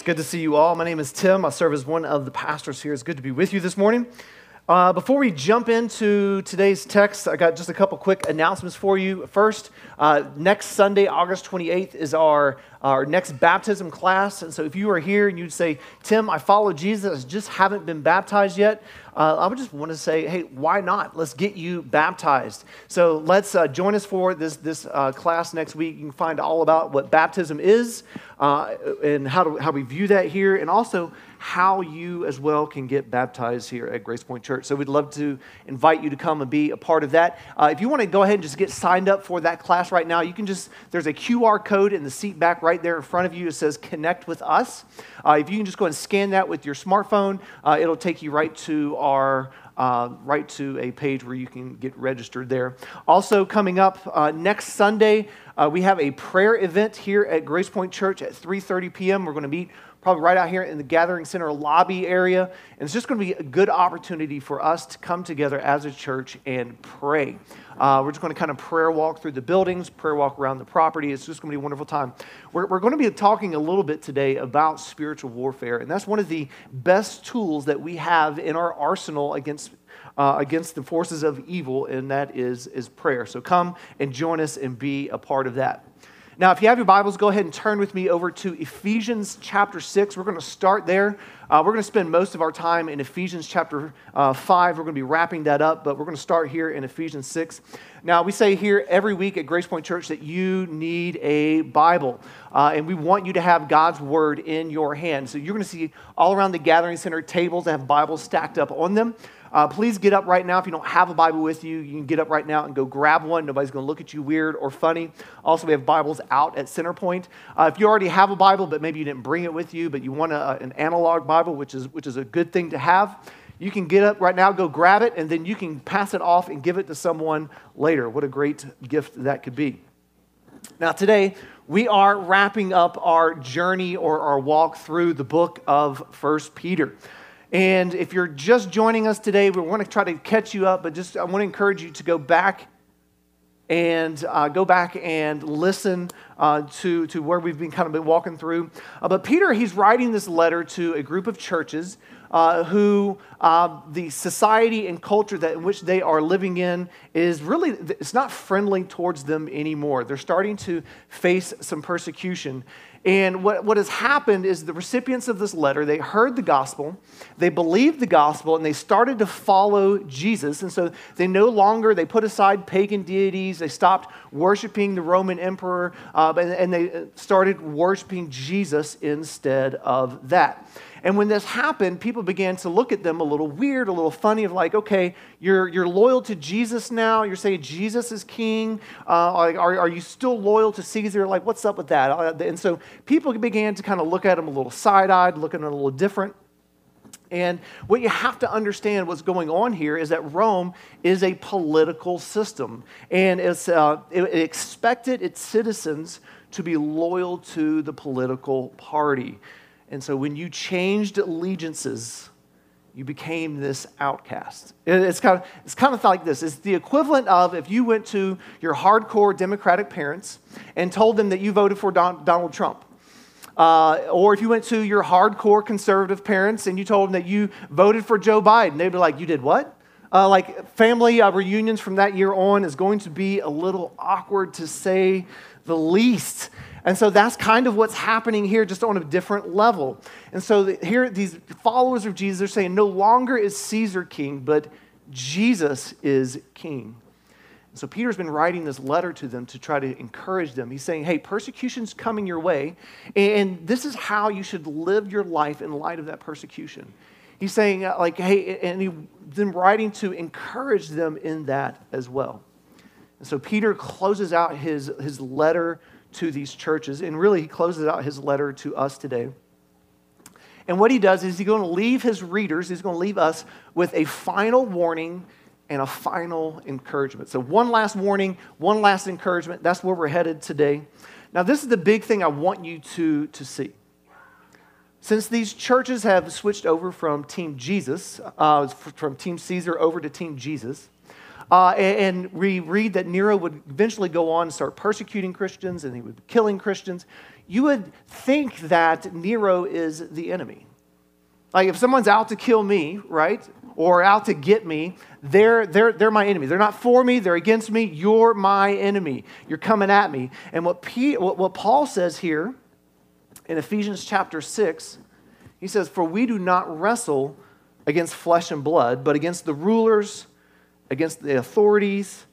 It's good to see you all. My name is Tim. I serve as one of the pastors here. It's good to be with you this morning. Before we jump into today's text, I got just a couple quick announcements for you. First, next Sunday, August 28th, is our next baptism class. And so if you are here and you'd say, Tim, I follow Jesus, just haven't been baptized yet, I would just want to say, hey, why not? Let's get you baptized. So let's join us for this class next week. You can find all about what baptism is and how we view that here, and also how you as well can get baptized here at Grace Point Church. So we'd love to invite you to come and be a part of that. If you want to go ahead and just get signed up for that class right now, you can just, there's a QR code in the seat back right there in front of you. It says connect with us. If you can just go and scan that with your smartphone, it'll take you right to our right to a page where you can get registered there. Also coming up next Sunday, we have a prayer event here at Grace Point Church at 3:30 p.m. We're going to meet probably right out here in the Gathering Center lobby area. And it's just going to be a good opportunity for us to come together as a church and pray. We're just going to kind of prayer walk through the buildings, prayer walk around the property. It's just going to be a wonderful time. We're going to be talking a little bit today about spiritual warfare. And that's one of the best tools that we have in our arsenal against the forces of evil, and that is prayer. So come and join us and be a part of that. Now, if you have your Bibles, go ahead and turn with me over to Ephesians chapter 6. We're going to start there. We're going to spend most of our time in Ephesians chapter 5. We're going to be wrapping that up, but we're going to start here in Ephesians 6. Now, we say here every week at Grace Point Church that you need a Bible, and we want you to have God's Word in your hand. So you're going to see all around the Gathering Center tables that have Bibles stacked up on them. Please get up right now. If you don't have a Bible with you, you can get up right now and go grab one. Nobody's going to look at you weird or funny. Also, we have Bibles out at Center Point. If you already have a Bible, but maybe you didn't bring it with you, but you want an analog Bible, which is a good thing to have, you can get up right now, go grab it, and then you can pass it off and give it to someone later. What a great gift that could be. Now, today, we are wrapping up our journey or our walk through the book of 1 Peter. And if you're just joining us today, we want to try to catch you up, but just I want to encourage you to go back and listen to where we've been walking through. But Peter, he's writing this letter to a group of churches who the society and culture that in which they are living in is really, it's not friendly towards them anymore. They're starting to face some persecution. And what has happened is the recipients of this letter, they heard the gospel, they believed the gospel, and they started to follow Jesus. And so they put aside pagan deities, they stopped worshiping the Roman emperor, and they started worshiping Jesus instead of that. And when this happened, people began to look at them a little weird, a little funny, of like, okay, you're loyal to Jesus now. You're saying Jesus is king. Are you still loyal to Caesar? Like, what's up with that? And so people began to kind of look at him a little side-eyed, looking a little different. And what you have to understand what's going on here is that Rome is a political system, and it expected its citizens to be loyal to the political party. And so when you changed allegiances, you became this outcast. It's kind of like this. It's the equivalent of if you went to your hardcore Democratic parents and told them that you voted for Donald Trump. Or if you went to your hardcore conservative parents and you told them that you voted for Joe Biden, they'd be like, you did what? Like family reunions from that year on is going to be a little awkward, to say the least. And so that's kind of what's happening here, just on a different level. And so here, these followers of Jesus are saying, no longer is Caesar king, but Jesus is king. And so Peter's been writing this letter to them to try to encourage them. He's saying, hey, persecution's coming your way, and this is how you should live your life in light of that persecution. He's saying, like, hey, and he's been writing to encourage them in that as well. And so Peter closes out his letter to these churches, and really he closes out his letter to us today. And what he does is he's going to leave his readers, he's going to leave us with a final warning and a final encouragement. So one last warning, one last encouragement, that's where we're headed today. Now this is the big thing I want you to see. Since these churches have switched over from Team Jesus, from Team Caesar over to Team Jesus, and we read that Nero would eventually go on and start persecuting Christians, and he would be killing Christians. you would think that Nero is the enemy. Like if someone's out to kill me, right, or out to get me, they're my enemy. They're not for me. They're against me. You're my enemy. You're coming at me. And what Paul says here in Ephesians chapter 6, he says, "For we do not wrestle against flesh and blood, but against the rulers, against the authorities,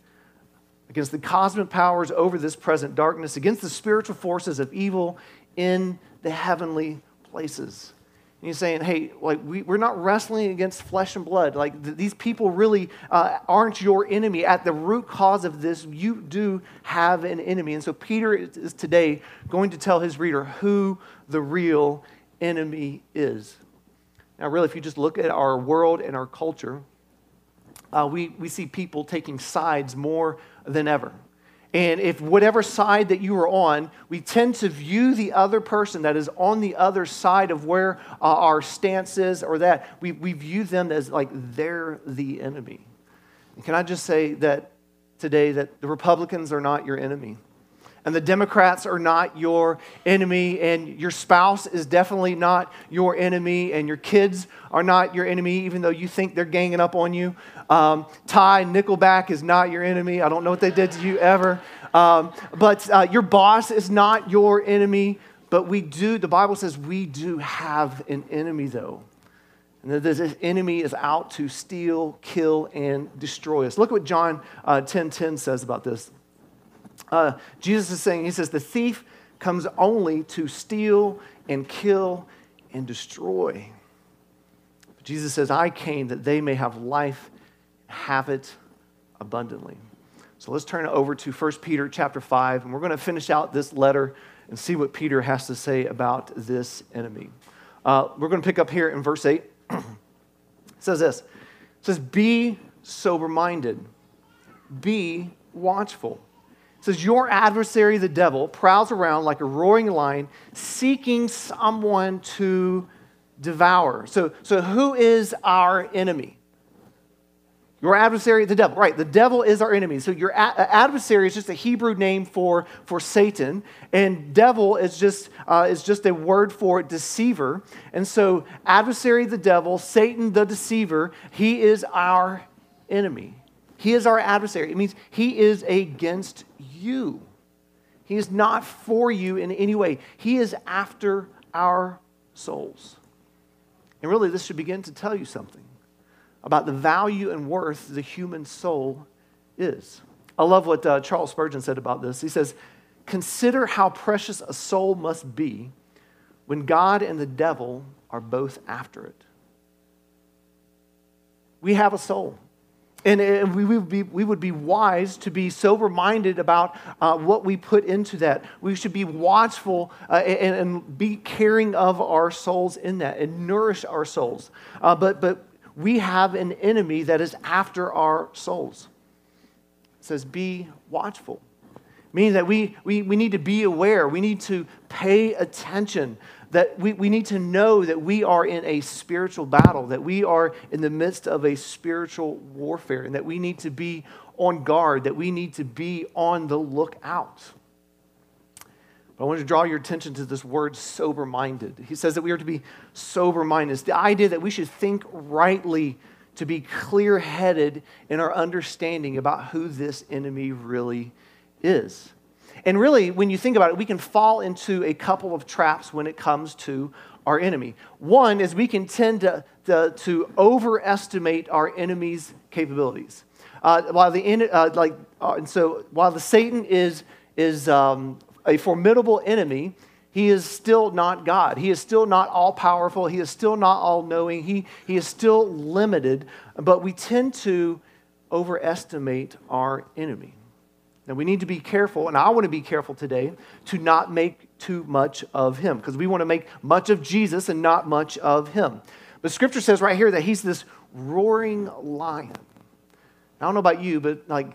against the cosmic powers over this present darkness, against the spiritual forces of evil in the heavenly places." And he's saying, hey, like we're not wrestling against flesh and blood. Like these people really aren't your enemy. At the root cause of this, you do have an enemy. And so Peter is today going to tell his reader who the real enemy is. Now, really, if you just look at our world and our culture, we see people taking sides more than ever. And if whatever side that you are on, we tend to view the other person that is on the other side of where our stance is or that, we view them as like they're the enemy. And can I just say that today that the Republicans are not your enemy? And the Democrats are not your enemy, and your spouse is definitely not your enemy, and your kids are not your enemy, even though you think they're ganging up on you. Ty Nickelback is not your enemy. I don't know what they did to you ever. But your boss is not your enemy. But we do, the Bible says we do have an enemy, though. And that this enemy is out to steal, kill, and destroy us. Look what John 10:10 says about this. Jesus is saying, he says, the thief comes only to steal and kill and destroy. But Jesus says, I came that they may have life and have it abundantly. So let's turn over to 1 Peter chapter 5, and we're going to finish out this letter and see what Peter has to say about this enemy. We're going to pick up here in verse 8. It says this. It says, be sober-minded. Be watchful. It says, your adversary, the devil, prowls around like a roaring lion, seeking someone to devour. So who is our enemy? Your adversary, the devil. Right, the devil is our enemy. So your adversary is just a Hebrew name for Satan, and devil is just a word for deceiver. And so adversary, the devil, Satan, the deceiver, he is our enemy. He is our adversary. It means he is against you. He is not for you in any way. He is after our souls. And really, this should begin to tell you something about the value and worth the human soul is. I love what Charles Spurgeon said about this. He says, consider how precious a soul must be when God and the devil are both after it. We have a soul. And we would be wise to be sober-minded about what we put into that. We should be watchful and be caring of our souls in that and nourish our souls. But we have an enemy that is after our souls. It says, be watchful. Meaning that we need to be aware. We need to pay attention. That we need to know that we are in a spiritual battle, that we are in the midst of a spiritual warfare, and that we need to be on guard, that we need to be on the lookout. But I want to draw your attention to this word sober-minded. He says that we are to be sober-minded. It's the idea that we should think rightly, to be clear-headed in our understanding about who this enemy really is. And really, when you think about it, we can fall into a couple of traps when it comes to our enemy. One is we can tend to overestimate our enemy's capabilities. While the Satan is a formidable enemy, he is still not God. He is still not all-powerful. He is still not all-knowing. He is still limited. But we tend to overestimate our enemy. Now, we need to be careful, and I want to be careful today, to not make too much of him, because we want to make much of Jesus and not much of him. But Scripture says right here that he's this roaring lion. I don't know about you, but like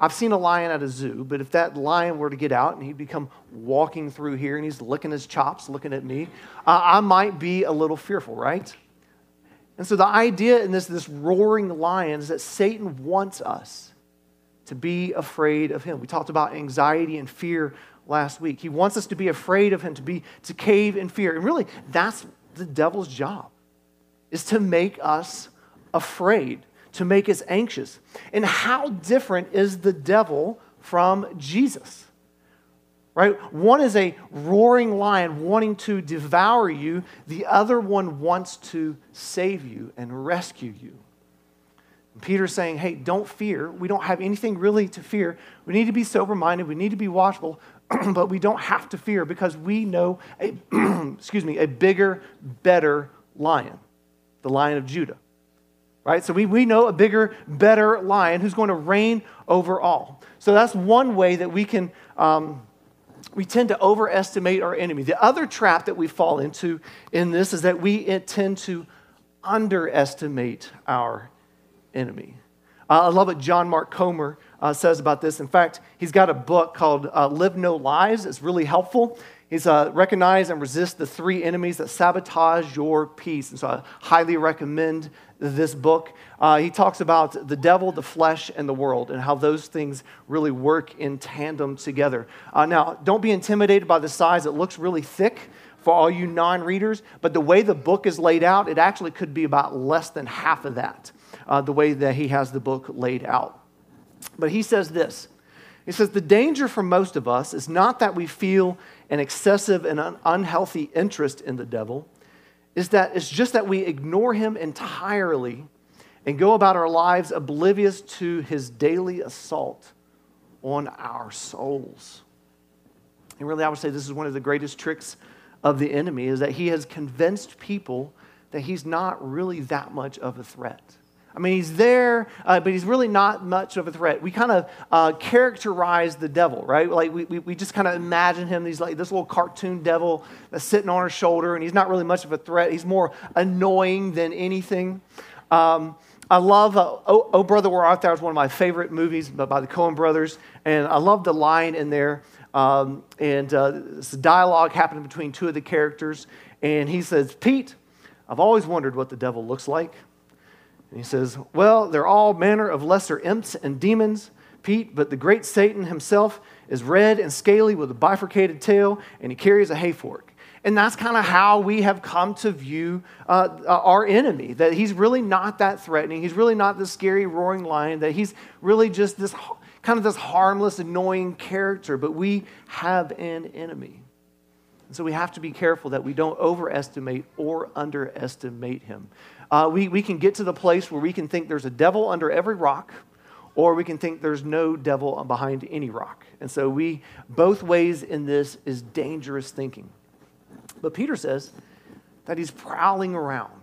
I've seen a lion at a zoo, but if that lion were to get out and he'd become walking through here and he's licking his chops, looking at me, I might be a little fearful, right? And so the idea in this roaring lion is that Satan wants us to be afraid of him. We talked about anxiety and fear last week. He wants us to be afraid of him, to cave in fear. And really, that's the devil's job, is to make us afraid, to make us anxious. And how different is the devil from Jesus? Right? One is a roaring lion wanting to devour you. The other one wants to save you and rescue you. And Peter's saying, hey, don't fear. We don't have anything really to fear. We need to be sober-minded. We need to be watchful, but we don't have to fear because we know a bigger, better lion, the Lion of Judah. Right? So we know a bigger, better lion who's going to reign over all. So that's one way that we can... we tend to overestimate our enemy. The other trap that we fall into in this is that we tend to underestimate our enemy. I love what John Mark Comer says about this. In fact, he's got a book called Live No Lies. It's really helpful. He's recognize and resist the three enemies that sabotage your peace. And so I highly recommend this book. He talks about the devil, the flesh, and the world, and how those things really work in tandem together. Now, don't be intimidated by the size. It looks really thick for all you non-readers, but the way the book is laid out, it actually could be about less than half of that, the way that he has the book laid out. But he says this. He says, the danger for most of us is not that we feel an excessive and unhealthy interest in the devil, it's just that we ignore him entirely and go about our lives oblivious to his daily assault on our souls. And really, I would say this is one of the greatest tricks of the enemy, is that he has convinced people that he's not really that much of a threat. I mean, he's there, but he's really not much of a threat. We kind of characterize the devil, right? Like, we just kind of imagine him. He's like this little cartoon devil that's sitting on our shoulder, and he's not really much of a threat. He's more annoying than anything. I love Oh Brother, Where Art Thou? It's one of my favorite movies by the Coen brothers, and I love the line in there. This dialogue happening between two of the characters, and he says, Pete, I've always wondered what the devil looks like. And he says, well, they're all manner of lesser imps and demons, Pete, but the great Satan himself is red and scaly with a bifurcated tail, and he carries a hay fork. And that's kind of how we have come to view our enemy, that he's really not that threatening. He's really not this scary, roaring lion, that he's really just this kind of this harmless, annoying character. But we have an enemy. And so we have to be careful that we don't overestimate or underestimate him. We can get to the place where we can think there's a devil under every rock, or we can think there's no devil behind any rock. And so both ways in this is dangerous thinking. But Peter says that he's prowling around,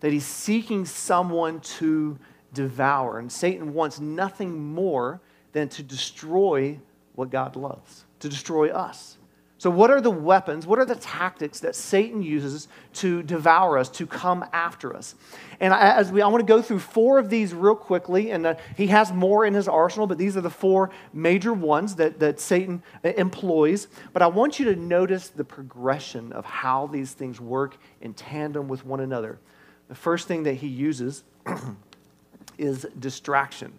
that he's seeking someone to devour. And Satan wants nothing more than to destroy what God loves, to destroy us. So what are the weapons, what are the tactics that Satan uses to devour us, to come after us? And I want to go through four of these real quickly, and he has more in his arsenal, but these are the four major ones that Satan employs. But I want you to notice the progression of how these things work in tandem with one another. The first thing that he uses is distraction.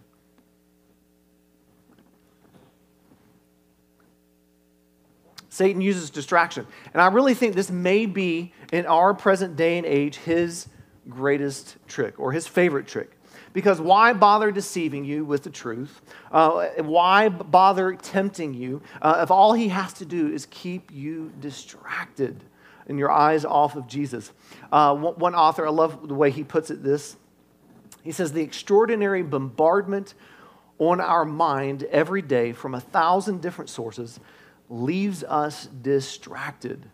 Satan uses distraction. And I really think this may be, in our present day and age, his greatest trick or his favorite trick. Because why bother deceiving you with the truth? Why bother tempting you if all he has to do is keep you distracted and your eyes off of Jesus? One author, I love the way he puts it this. He says, the extraordinary bombardment on our mind every day from 1,000 different sources leaves us distracted,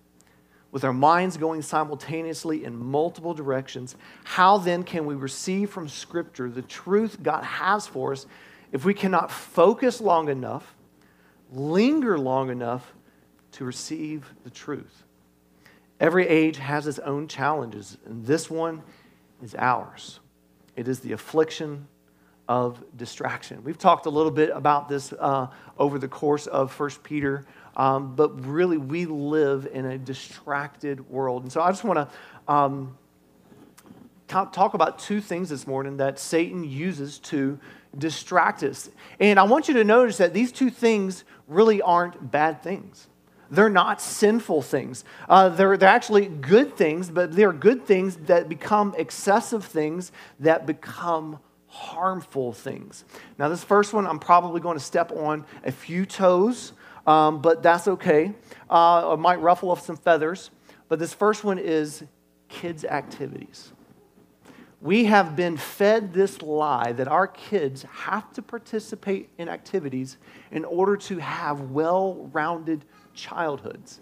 with our minds going simultaneously in multiple directions. How then can we receive from Scripture the truth God has for us if we cannot focus long enough, linger long enough to receive the truth? Every age has its own challenges, and this one is ours. It is the affliction of distraction. We've talked a little bit about this over the course of 1 Peter. But really, we live in a distracted world. And so I just want to talk about two things this morning that Satan uses to distract us. And I want you to notice that these two things really aren't bad things. They're not sinful things. They're actually good things, but they're good things that become excessive things that become harmful things. Now, this first one, I'm probably going to step on a few toes, but that's okay. I might ruffle up some feathers. But this first one is kids' activities. We have been fed this lie that our kids have to participate in activities in order to have well-rounded childhoods.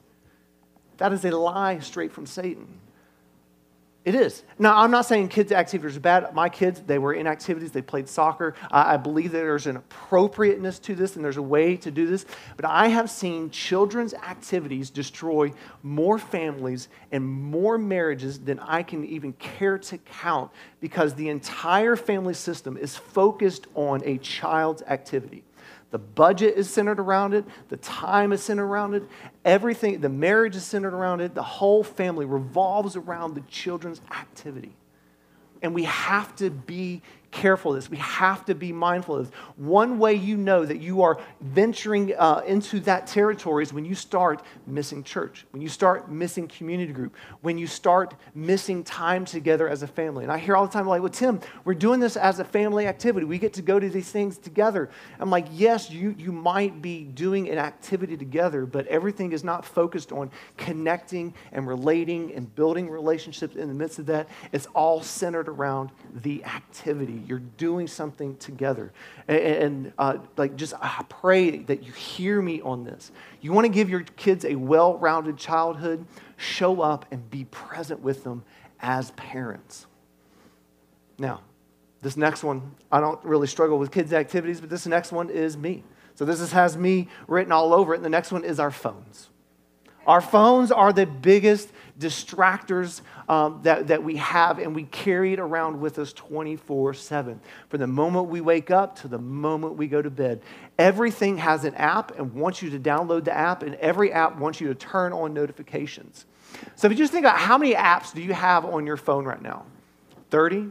That is a lie straight from Satan. It is. Now, I'm not saying kids' activities are bad. My kids, they were in activities. They played soccer. I believe that there's an appropriateness to this, and there's a way to do this. But I have seen children's activities destroy more families and more marriages than I can even care to count, because the entire family system is focused on a child's activity. The budget is centered around it. The time is centered around it. Everything, the marriage is centered around it. The whole family revolves around the children's activity. And we have to be careful of this. We have to be mindful of this. One way you know that you are venturing into that territory is when you start missing church, when you start missing community group, when you start missing time together as a family. And I hear all the time, like, well, Tim, we're doing this as a family activity. We get to go to these things together. I'm like, yes, you might be doing an activity together, but everything is not focused on connecting and relating and building relationships in the midst of that. It's all centered around the activity. You're doing something together. And I pray that you hear me on this. You want to give your kids a well-rounded childhood? Show up and be present with them as parents. Now, this next one, I don't really struggle with kids' activities, but this next one is me. So this has me written all over it. And the next one is our phones. Our phones are the biggest distractors that we have, and we carry it around with us 24/7. From the moment we wake up to the moment we go to bed. Everything has an app and wants you to download the app, and every app wants you to turn on notifications. So if you just think about how many apps do you have on your phone right now? 30,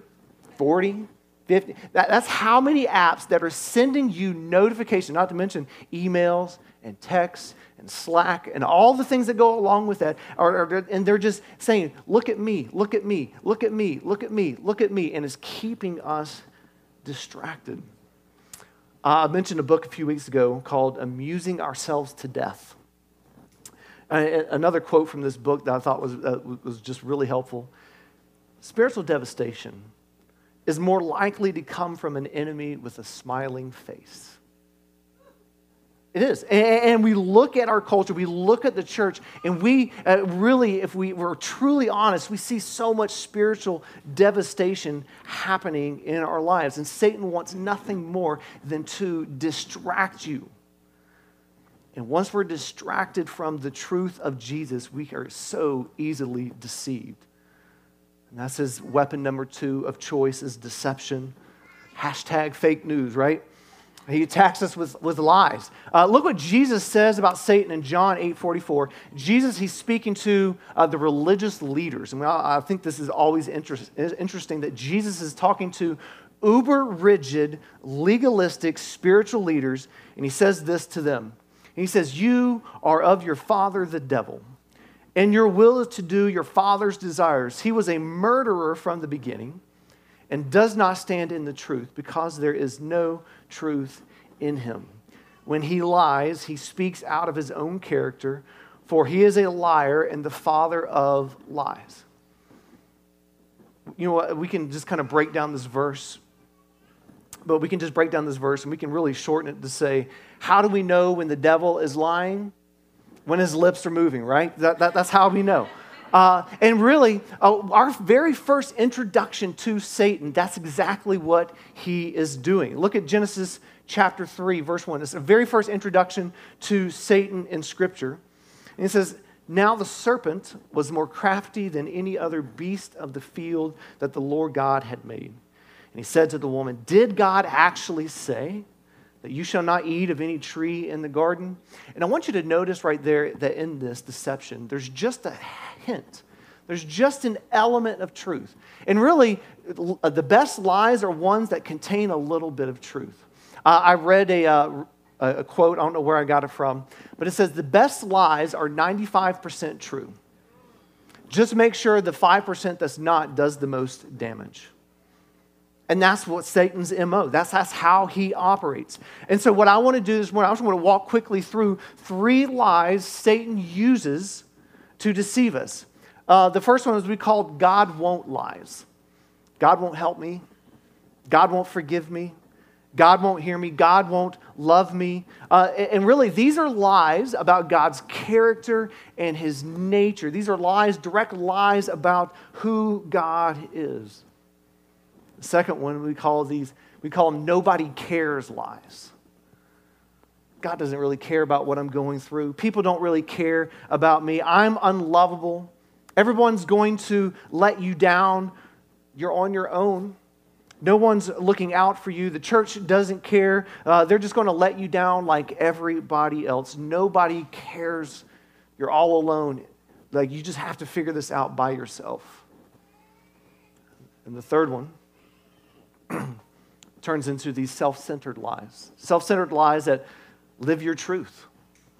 40, 50? That's how many apps that are sending you notifications, not to mention emails and texts and Slack and all the things that go along with that, and they're just saying, look at me, look at me, look at me, look at me, look at me, and it's keeping us distracted. I mentioned a book a few weeks ago called Amusing Ourselves to Death. And another quote from this book that I thought was just really helpful. Spiritual devastation is more likely to come from an enemy with a smiling face. It is. And we look at our culture, we look at the church, and we really, if we were truly honest, we see so much spiritual devastation happening in our lives. And Satan wants nothing more than to distract you. And once we're distracted from the truth of Jesus, we are so easily deceived. And that's his weapon number two of choice, is deception. #fake news, right? He attacks us with lies. Look what Jesus says about Satan in John 8:44. Jesus, he's speaking to the religious leaders. And I think this is always interesting that Jesus is talking to uber-rigid, legalistic spiritual leaders, and he says this to them. He says, "You are of your father, the devil, and your will is to do your father's desires. He was a murderer from the beginning and does not stand in the truth, because there is no truth in him. When he lies, he speaks out of his own character, for he is a liar and the father of lies." You know what? We can just kind of break down this verse. But we can just break down this verse, and we can really shorten it to say, how do we know when the devil is lying? When his lips are moving, right? That's how we know. And really, our very first introduction to Satan, that's exactly what he is doing. Look at Genesis chapter 3, verse 1. It's the very first introduction to Satan in Scripture. And it says, "Now the serpent was more crafty than any other beast of the field that the Lord God had made. And he said to the woman, 'Did God actually say that you shall not eat of any tree in the garden?'" And I want you to notice right there that in this deception, there's just a hint There's just an element of truth. And really, the best lies are ones that contain a little bit of truth. I read a quote, I don't know where I got it from, but it says, the best lies are 95% true. Just make sure the 5% that's not does the most damage. And that's what Satan's MO. That's how he operates. And so what I want to do this morning, I just want to walk quickly through three lies Satan uses to deceive us. The first one is we called God won't lies. God won't help me. God won't forgive me. God won't hear me. God won't love me. And really, these are lies about God's character and his nature. These are lies, direct lies about who God is. Second one, we call them nobody cares lies. God doesn't really care about what I'm going through. People don't really care about me. I'm unlovable. Everyone's going to let you down. You're on your own. No one's looking out for you. The church doesn't care. They're just going to let you down like everybody else. Nobody cares. You're all alone. Like, you just have to figure this out by yourself. And the third one turns into these self-centered lies. Self-centered lies that live your truth.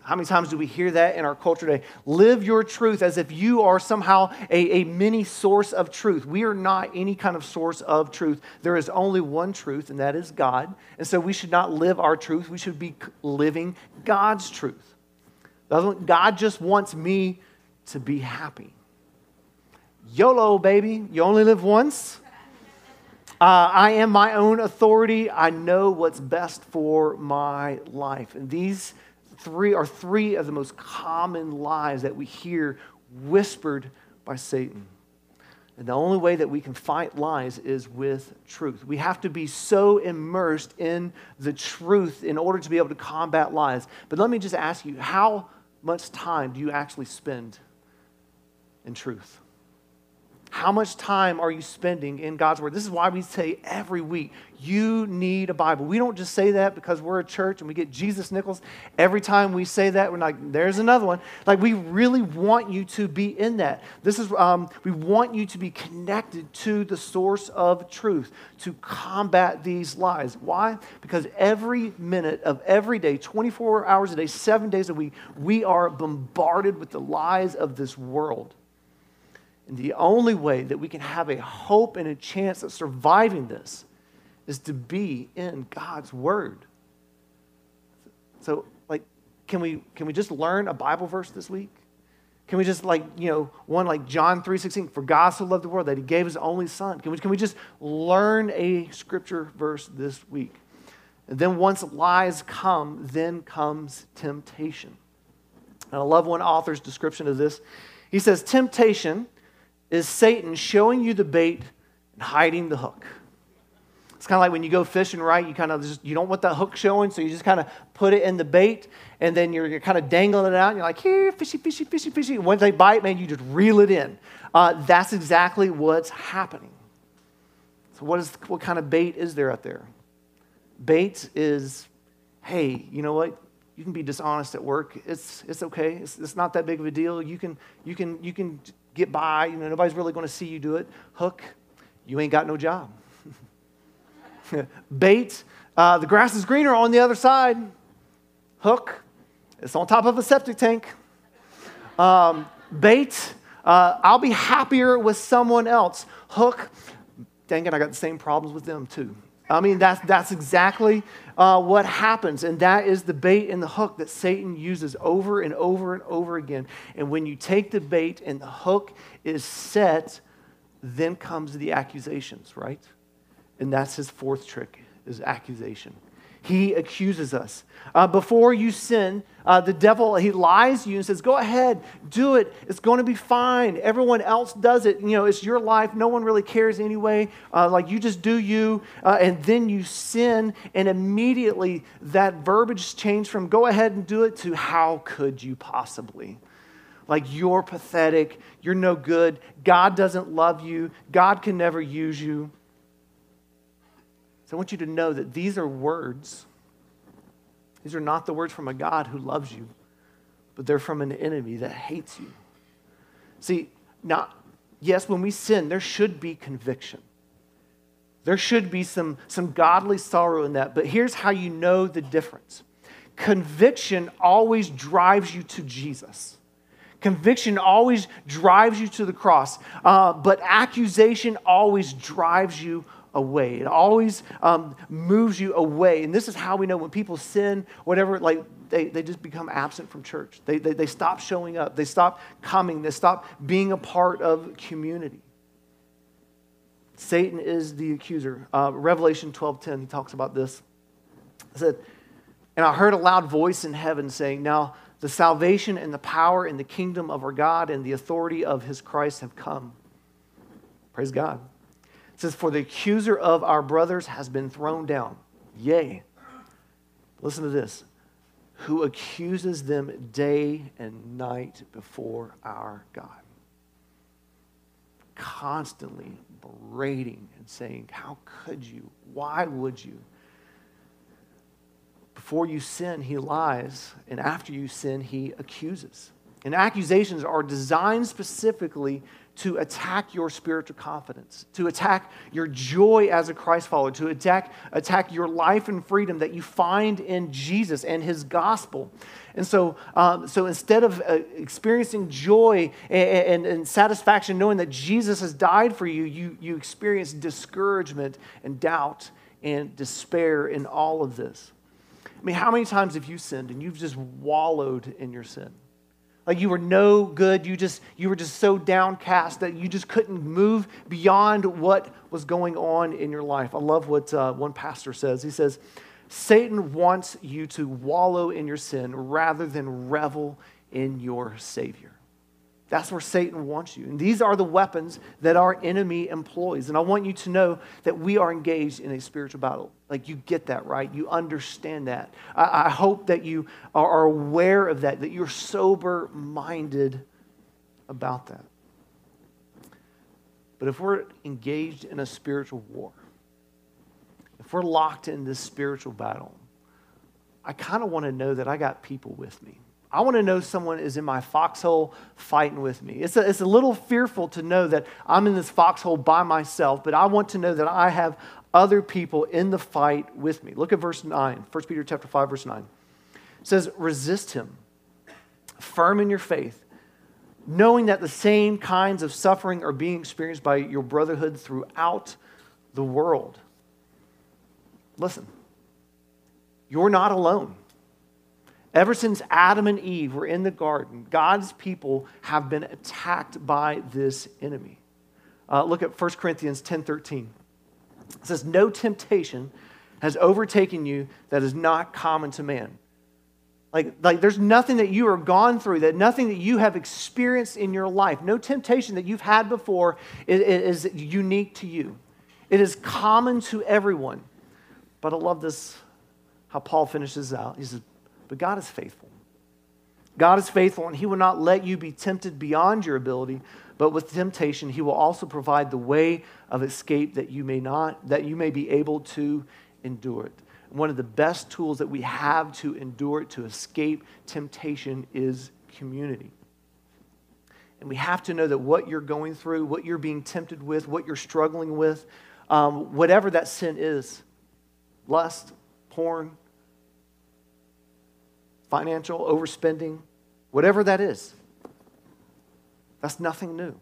How many times do we hear that in our culture today? Live your truth as if you are somehow a mini source of truth. We are not any kind of source of truth. There is only one truth, and that is God. And so we should not live our truth. We should be living God's truth. God just wants me to be happy. YOLO, baby. You only live once. I am my own authority. I know what's best for my life. And these three of the most common lies that we hear whispered by Satan. And the only way that we can fight lies is with truth. We have to be so immersed in the truth in order to be able to combat lies. But let me just ask you, how much time do you actually spend in truth? How much time are you spending in God's Word? This is why we say every week, you need a Bible. We don't just say that because we're a church and we get Jesus nickels. Every time we say that, we're like, there's another one. Like, we really want you to be in that. This is, we want you to be connected to the source of truth to combat these lies. Why? Because every minute of every day, 24 hours a day, 7 days a week, we are bombarded with the lies of this world. And the only way that we can have a hope and a chance at surviving this is to be in God's Word. So, like, can we just learn a Bible verse this week? Can we just, like, you know, one like John 3:16, for God so loved the world that he gave his only son. Can we just learn a scripture verse this week? And then once lies come, then comes temptation. And I love one author's description of this. He says, temptation is Satan showing you the bait and hiding the hook. It's kind of like when you go fishing, right? You don't want that hook showing, so you just kind of put it in the bait, and then you're kind of dangling it out, and you're like, here, fishy, fishy, fishy, fishy. And once they bite, man, you just reel it in. That's exactly what's happening. So what kind of bait is there out there? Bait is, hey, you know what? You can be dishonest at work. It's okay. It's not that big of a deal. You can get by, you know, nobody's really going to see you do it. Hook, you ain't got no job. Bait, the grass is greener on the other side. Hook, it's on top of a septic tank. Bait, I'll be happier with someone else. Hook, dang it, I got the same problems with them too. I mean, that's exactly what happens, and that is the bait and the hook that Satan uses over and over and over again. And when you take the bait and the hook is set, then comes the accusations, right? And that's his fourth trick, is accusation. He accuses us. Before you sin, the devil, he lies to you and says, go ahead, do it. It's going to be fine. Everyone else does it. You know, it's your life. No one really cares anyway. Like, you just do you. And then you sin, and immediately that verbiage changed from go ahead and do it to how could you possibly? Like, you're pathetic. You're no good. God doesn't love you. God can never use you. So I want you to know that these are words. These are not the words from a God who loves you, but they're from an enemy that hates you. See, now yes, when we sin, there should be conviction. There should be some godly sorrow in that. But here's how you know the difference. Conviction always drives you to Jesus. Conviction always drives you to the cross. But accusation always drives you away. It always moves you away. And this is how we know when people sin, whatever, like they just become absent from church. They stop showing up. They stop coming. They stop being a part of community. Satan is the accuser. Revelation 12:10, he talks about this. It said, "And I heard a loud voice in heaven saying, 'Now the salvation and the power and the kingdom of our God and the authority of his Christ have come.'" Praise God. It says, "For the accuser of our brothers has been thrown down. Yea." Listen to this. "Who accuses them day and night before our God." Constantly berating and saying, "How could you? Why would you?" Before you sin, he lies, and after you sin, he accuses. And accusations are designed specifically to attack your spiritual confidence, to attack your joy as a Christ follower, to attack your life and freedom that you find in Jesus and his gospel. And so instead of experiencing joy and satisfaction knowing that Jesus has died for you, you experience discouragement and doubt and despair in all of this. I mean, how many times have you sinned and you've just wallowed in your sin? Like you were no good, you were just so downcast that you just couldn't move beyond what was going on in your life. I love what one pastor says. He says, "Satan wants you to wallow in your sin rather than revel in your Savior." That's where Satan wants you. And these are the weapons that our enemy employs. And I want you to know that we are engaged in a spiritual battle. Like you get that, right? You understand that. I hope that you are aware of that you're sober-minded about that. But if we're engaged in a spiritual war, if we're locked in this spiritual battle, I kind of want to know that I got people with me. I want to know someone is in my foxhole fighting with me. It's a little fearful to know that I'm in this foxhole by myself, but I want to know that I have other people in the fight with me. Look at verse 9, 1 Peter chapter 5, verse 9. It says, "Resist him, firm in your faith, knowing that the same kinds of suffering are being experienced by your brotherhood throughout the world." Listen, you're not alone. Ever since Adam and Eve were in the garden, God's people have been attacked by this enemy. Look at 1 Corinthians 10:13. It says, "No temptation has overtaken you that is not common to man." Like there's nothing that you are gone through, that nothing that you have experienced in your life, no temptation that you've had before is unique to you. It is common to everyone. But I love this, how Paul finishes out. He says, "But God is faithful. God is faithful, and he will not let you be tempted beyond your ability, but with temptation he will also provide the way of escape that you may be able to endure it." One of the best tools that we have to endure it, to escape temptation, is community. And we have to know that what you're going through, what you're being tempted with, what you're struggling with, whatever that sin is, lust, porn, financial, overspending, whatever that is, that's nothing new.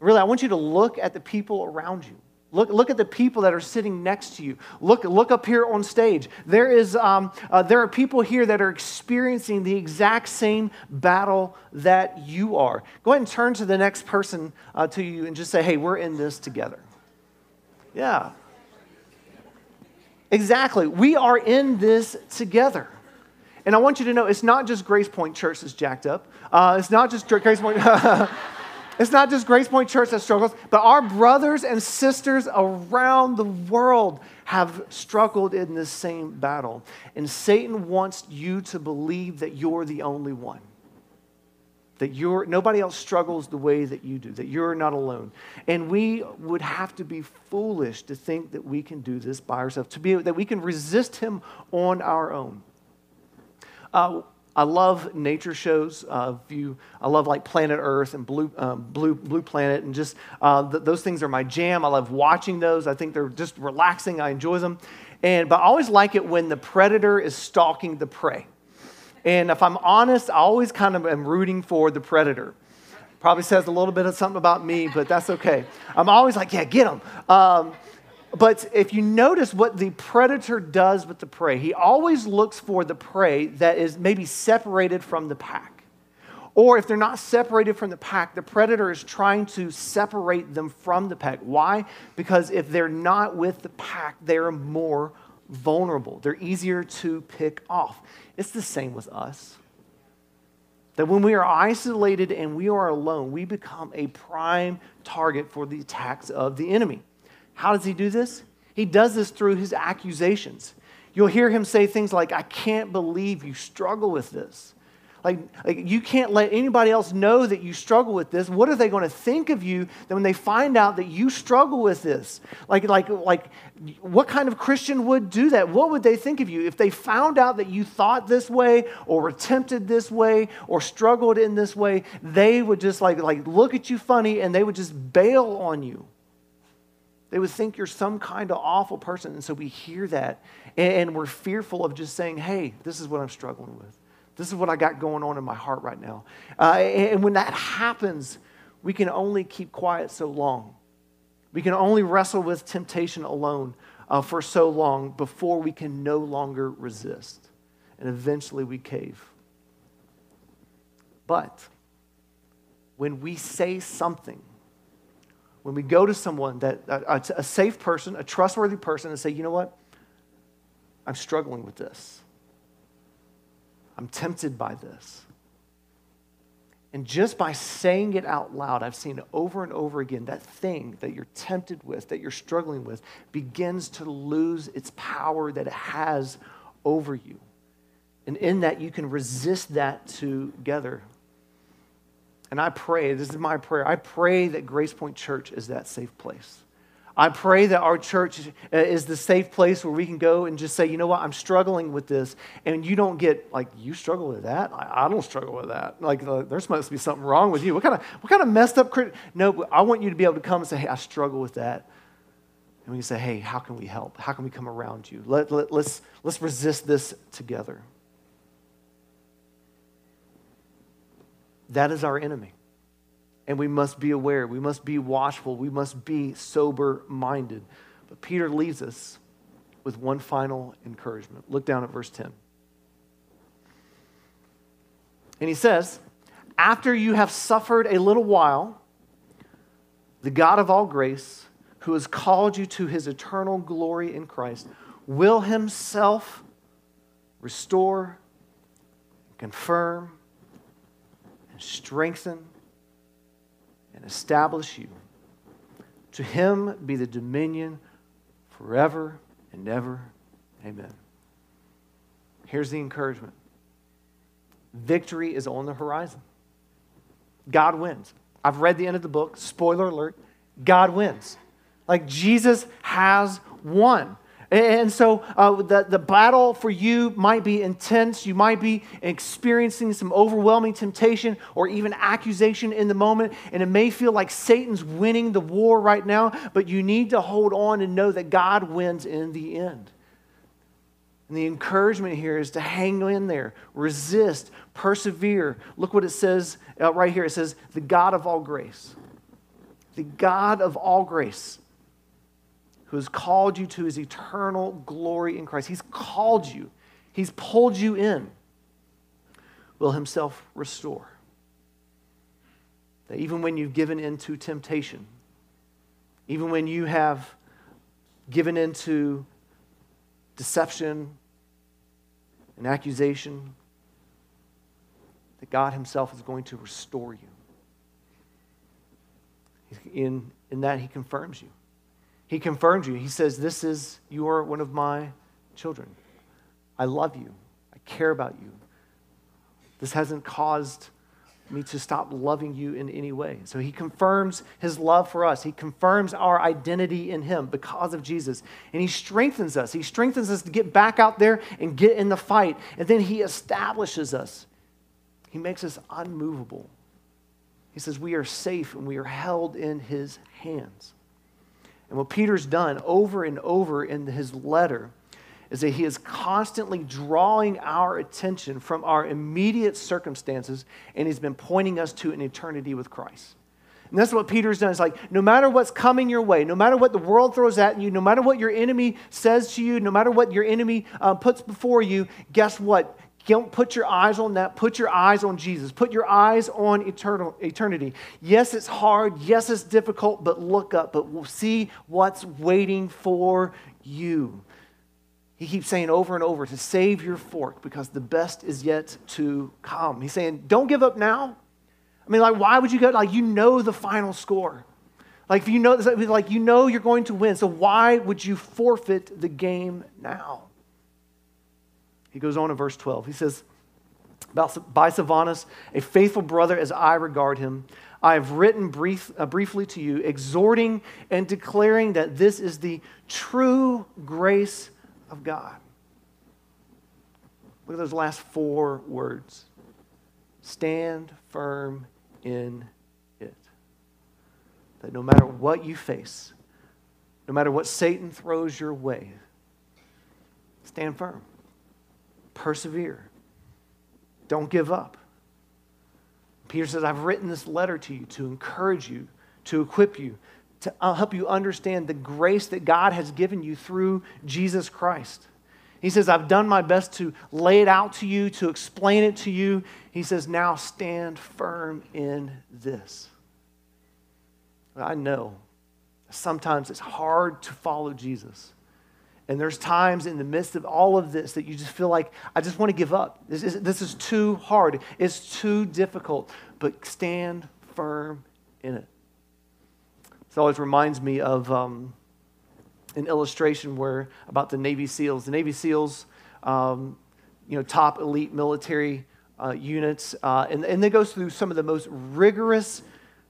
Really, I want you to look at the people around you. Look at the people that are sitting next to you. Look up here on stage. There are people here that are experiencing the exact same battle that you are. Go ahead and turn to the next person to you and just say, "Hey, we're in this together." Yeah. Exactly. We are in this together. And I want you to know, it's not just Grace Point Church that's jacked up. It's not just Grace Point. It's not just Grace Point Church that struggles, but our brothers and sisters around the world have struggled in this same battle. And Satan wants you to believe that you're the only one, that nobody else struggles the way that you do, that you're not alone. And we would have to be foolish to think that we can do this by ourselves, that we can resist him on our own. I love nature shows. I love like Planet Earth and Blue Planet and just those things are my jam. I love watching those. I think they're just relaxing. I enjoy them. But I always like it when the predator is stalking the prey. And if I'm honest, I always kind of am rooting for the predator. Probably says a little bit of something about me, but that's okay. I'm always like, yeah, get him. But if you notice what the predator does with the prey, he always looks for the prey that is maybe separated from the pack. Or if they're not separated from the pack, the predator is trying to separate them from the pack. Why? Because if they're not with the pack, they're more vulnerable. They're easier to pick off. It's the same with us. That when we are isolated and we are alone, we become a prime target for the attacks of the enemy. How does he do this? He does this through his accusations. You'll hear him say things like, I can't believe you struggle with this. Like you can't let anybody else know that you struggle with this. What are they going to think of you that when they find out that you struggle with this? Like what kind of Christian would do that? What would they think of you if they found out that you thought this way or were tempted this way or struggled in this way? They would just like look at you funny and they would just bail on you. They would think you're some kind of awful person. And so we hear that and we're fearful of just saying, hey, this is what I'm struggling with. This is what I got going on in my heart right now. And when that happens, we can only keep quiet so long. We can only wrestle with temptation alone for so long before we can no longer resist. And eventually we cave. But when we say something, when we go to someone, that a safe person, a trustworthy person, and say, you know what? I'm struggling with this. I'm tempted by this. And just by saying it out loud, I've seen over and over again, that thing that you're tempted with, that you're struggling with, begins to lose its power that it has over you. And in that, you can resist that together. And I pray, this is my prayer, I pray that Grace Point Church is that safe place. I pray that our church is the safe place where we can go and just say, you know what, I'm struggling with this. And you don't get like, you struggle with that? I don't struggle with that. Like, there's must be something wrong with you. What kind of messed up? No, I want you to be able to come and say, hey, I struggle with that. And we can say, hey, how can we help? How can we come around you? Let's resist this together. That is our enemy. And we must be aware, we must be watchful, we must be sober-minded. But Peter leaves us with one final encouragement. Look down at verse 10. And he says, after you have suffered a little while, the God of all grace, who has called you to his eternal glory in Christ, will himself restore, confirm, and strengthen, and establish you. To him be the dominion forever and ever. Amen. Here's the encouragement. Victory is on the horizon. God wins. I've read the end of the book. Spoiler alert. God wins. Like Jesus has won. And so the battle for you might be intense. You might be experiencing some overwhelming temptation or even accusation in the moment. And it may feel like Satan's winning the war right now, but you need to hold on and know that God wins in the end. And the encouragement here is to hang in there, resist, persevere. Look what it says right here. It says, the God of all grace. The God of all grace, who has called you to his eternal glory in Christ. He's called you. He's pulled you in. Will himself restore. That even when you've given in to temptation, even when you have given in to deception and accusation, that God himself is going to restore you. In that, he confirms you. He confirms you. He says, you are one of my children. I love you. I care about you. This hasn't caused me to stop loving you in any way. So he confirms his love for us. He confirms our identity in him because of Jesus. And he strengthens us. He strengthens us to get back out there and get in the fight. And then he establishes us. He makes us unmovable. He says we are safe and we are held in his hands. And what Peter's done over and over in his letter is that he is constantly drawing our attention from our immediate circumstances, and he's been pointing us to an eternity with Christ. And that's what Peter's done. It's like, no matter what's coming your way, no matter what the world throws at you, no matter what your enemy says to you, no matter what your enemy puts before you, guess what? Don't put your eyes on that. Put your eyes on Jesus. Put your eyes on eternity. Yes, it's hard. Yes, it's difficult, but look up. But we'll see what's waiting for you. He keeps saying over and over to save your fork because the best is yet to come. He's saying, don't give up now. I mean, like, why would you go? Like, you know the final score. Like, if you know, like, you know you're going to win. So why would you forfeit the game now? He goes on in verse 12. He says, by Silvanus, a faithful brother as I regard him, I have written briefly to you, exhorting and declaring that this is the true grace of God. Look at those last four words. Stand firm in it. That no matter what you face, no matter what Satan throws your way, stand firm. Persevere. Don't give up. Peter says, I've written this letter to you to encourage you, to equip you, to help you understand the grace that God has given you through Jesus Christ. He says, I've done my best to lay it out to you, to explain it to you. He says, now stand firm in this. I know sometimes it's hard to follow Jesus. And there's times in the midst of all of this that you just feel like, I just want to give up. This is too hard. It's too difficult. But stand firm in it. This always reminds me of an illustration about the Navy SEALs. The Navy SEALs, top elite military units, and they go through some of the most rigorous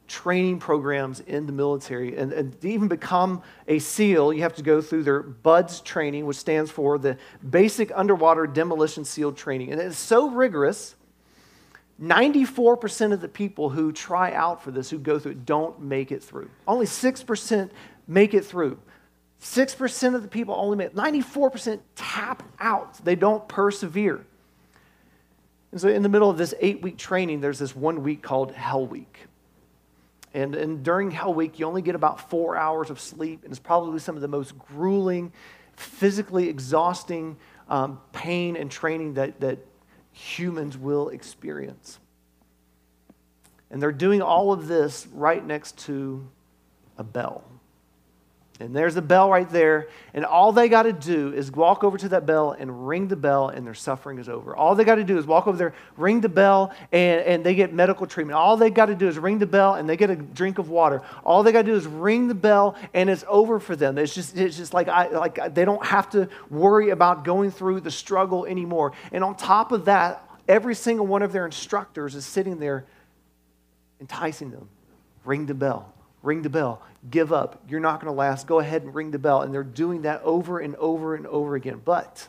training programs in the military. And to even become a SEAL, you have to go through their BUDS training, which stands for the Basic Underwater Demolition SEAL Training. And it's so rigorous, 94% of the people who try out for this, who go through it, don't make it through. Only 6% make it through. 6% of the people only make it. 94% tap out. They don't persevere. And so in the middle of this 8-week training, there's this 1 week called Hell Week. And during Hell Week, you only get about 4 hours of sleep, and it's probably some of the most grueling, physically exhausting pain and training that humans will experience. And they're doing all of this right next to a bell. And there's a bell right there, and all they got to do is walk over to that bell and ring the bell, and their suffering is over. All they got to do is walk over there, ring the bell, and they get medical treatment. All they got to do is ring the bell, and they get a drink of water. All they got to do is ring the bell, and it's over for them. It's just like they don't have to worry about going through the struggle anymore. And on top of that, every single one of their instructors is sitting there enticing them. Ring the bell. Ring the bell. Give up. You're not going to last. Go ahead and ring the bell. And they're doing that over and over and over again. But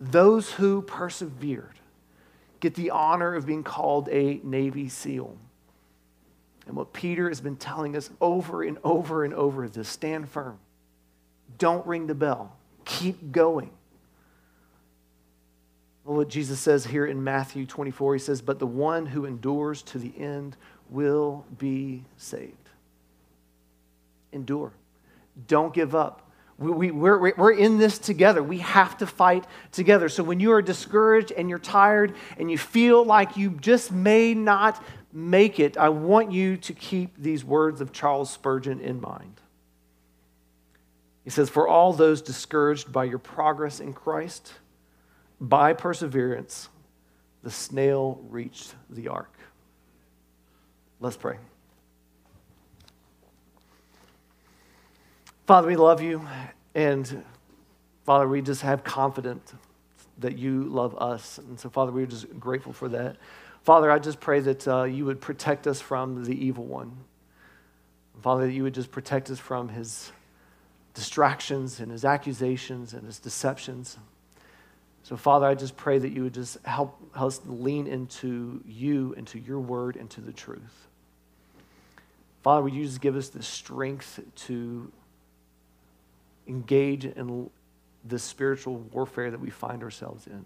those who persevered get the honor of being called a Navy SEAL. And what Peter has been telling us over and over and over is this: stand firm. Don't ring the bell. Keep going. Well, what Jesus says here in Matthew 24, he says, but the one who endures to the end will be saved. Endure. Don't give up. We're in this together. We have to fight together. So when you are discouraged and you're tired and you feel like you just may not make it, I want you to keep these words of Charles Spurgeon in mind. He says, for all those discouraged by your progress in Christ, by perseverance, the snail reached the ark. Let's pray. Father, we love you, and Father, we just have confidence that you love us, and so Father, we're just grateful for that. Father, I just pray that you would protect us from the evil one. Father, that you would just protect us from his distractions and his accusations and his deceptions. So, Father, I just pray that you would just help us lean into you, into your word, into the truth. Father, would you just give us the strength to engage in the spiritual warfare that we find ourselves in.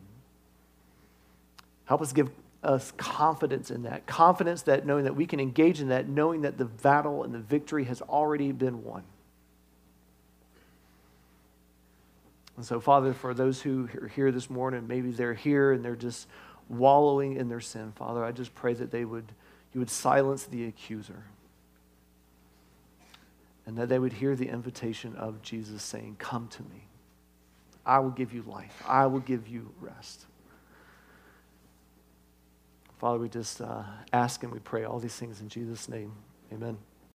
Help us give us confidence in that. Confidence that knowing that we can engage in that, knowing that the battle and the victory has already been won. And so, Father, for those who are here this morning, maybe they're here and they're just wallowing in their sin, Father, I just pray that you would silence the accuser, and that they would hear the invitation of Jesus saying, come to me. I will give you life. I will give you rest. Father, we just ask and we pray all these things in Jesus' name. Amen.